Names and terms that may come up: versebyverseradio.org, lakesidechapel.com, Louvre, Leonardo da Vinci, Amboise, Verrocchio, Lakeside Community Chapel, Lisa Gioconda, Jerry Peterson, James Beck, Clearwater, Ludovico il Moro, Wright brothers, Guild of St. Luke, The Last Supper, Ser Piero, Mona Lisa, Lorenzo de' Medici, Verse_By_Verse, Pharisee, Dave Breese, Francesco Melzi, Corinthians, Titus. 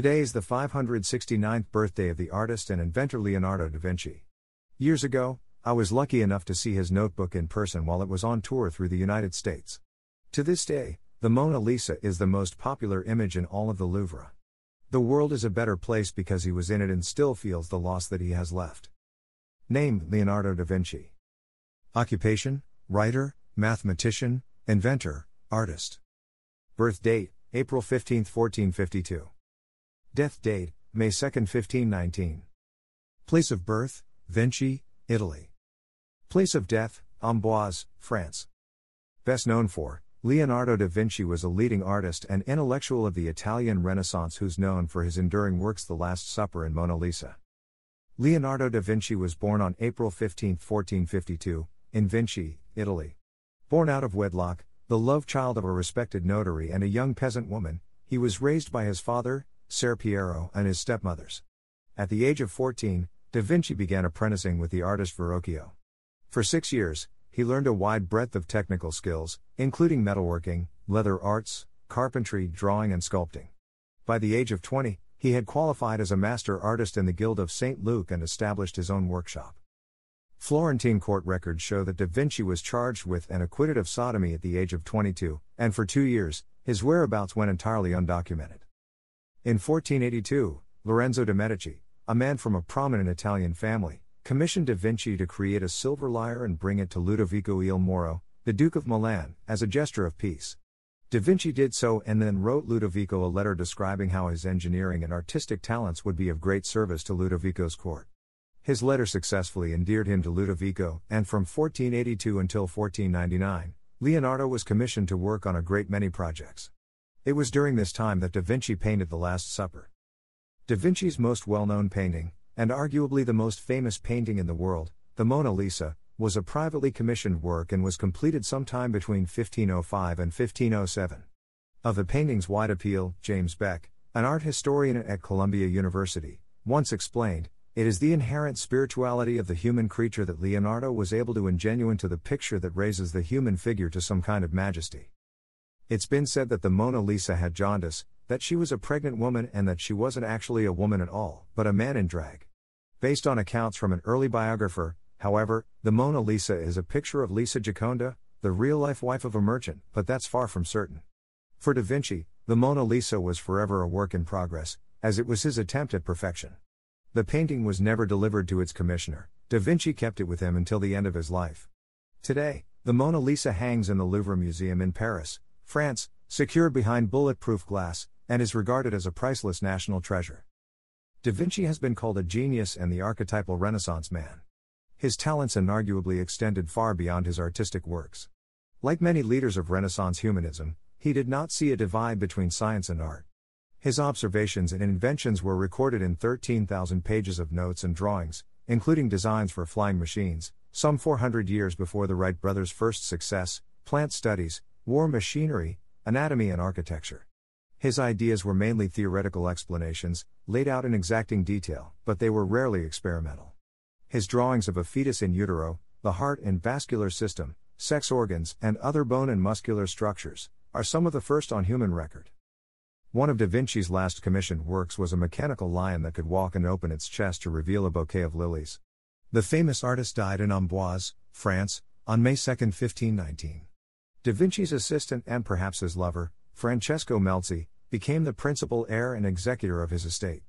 Today is the 569th birthday of the artist and inventor Leonardo da Vinci. Years ago, I was lucky enough to see his notebook in person while it was on tour through the United States. To this day, the Mona Lisa is the most popular image in all of the Louvre. The world is a better place because he was in it and still feels the loss that he has left. Name: Leonardo da Vinci. Occupation: writer, mathematician, inventor, artist. Birth date: April 15, 1452. Death date, May 2, 1519. Place of birth, Vinci, Italy. Place of death, Amboise, France. Best known for, Leonardo da Vinci was a leading artist and intellectual of the Italian Renaissance who's known for his enduring works The Last Supper and Mona Lisa. Leonardo da Vinci was born on April 15, 1452, in Vinci, Italy. Born out of wedlock, the love child of a respected notary and a young peasant woman, he was raised by his father, Ser Piero, and his stepmothers. At the age of 14, da Vinci began apprenticing with the artist Verrocchio. For 6 years, he learned a wide breadth of technical skills, including metalworking, leather arts, carpentry, drawing, and sculpting. By the age of 20, he had qualified as a master artist in the Guild of St. Luke and established his own workshop. Florentine court records show that da Vinci was charged with and acquitted of sodomy at the age of 22, and for 2 years, his whereabouts went entirely undocumented. In 1482, Lorenzo de' Medici, a man from a prominent Italian family, commissioned da Vinci to create a silver lyre and bring it to Ludovico il Moro, the Duke of Milan, as a gesture of peace. Da Vinci did so and then wrote Ludovico a letter describing how his engineering and artistic talents would be of great service to Ludovico's court. His letter successfully endeared him to Ludovico, and from 1482 until 1499, Leonardo was commissioned to work on a great many projects. It was during this time that da Vinci painted The Last Supper. Da Vinci's most well-known painting, and arguably the most famous painting in the world, the Mona Lisa, was a privately commissioned work and was completed sometime between 1505 and 1507. Of the painting's wide appeal, James Beck, an art historian at Columbia University, once explained, "It is the inherent spirituality of the human creature that Leonardo was able to ingenue into the picture that raises the human figure to some kind of majesty." It's been said that the Mona Lisa had jaundice, that she was a pregnant woman, and that she wasn't actually a woman at all, but a man in drag. Based on accounts from an early biographer, however, the Mona Lisa is a picture of Lisa Gioconda, the real-life wife of a merchant, but that's far from certain. For da Vinci, the Mona Lisa was forever a work in progress, as it was his attempt at perfection. The painting was never delivered to its commissioner. Da Vinci kept it with him until the end of his life. Today, the Mona Lisa hangs in the Louvre Museum in Paris, France, secured behind bulletproof glass, and is regarded as a priceless national treasure. Da Vinci has been called a genius and the archetypal Renaissance man. His talents inarguably extended far beyond his artistic works. Like many leaders of Renaissance humanism, he did not see a divide between science and art. His observations and inventions were recorded in 13,000 pages of notes and drawings, including designs for flying machines, some 400 years before the Wright brothers' first success, plant studies, war machinery, anatomy, and architecture. His ideas were mainly theoretical explanations, laid out in exacting detail, but they were rarely experimental. His drawings of a fetus in utero, the heart and vascular system, sex organs, and other bone and muscular structures, are some of the first on human record. One of da Vinci's last commissioned works was a mechanical lion that could walk and open its chest to reveal a bouquet of lilies. The famous artist died in Amboise, France, on May 2, 1519. Da Vinci's assistant and perhaps his lover, Francesco Melzi, became the principal heir and executor of his estate.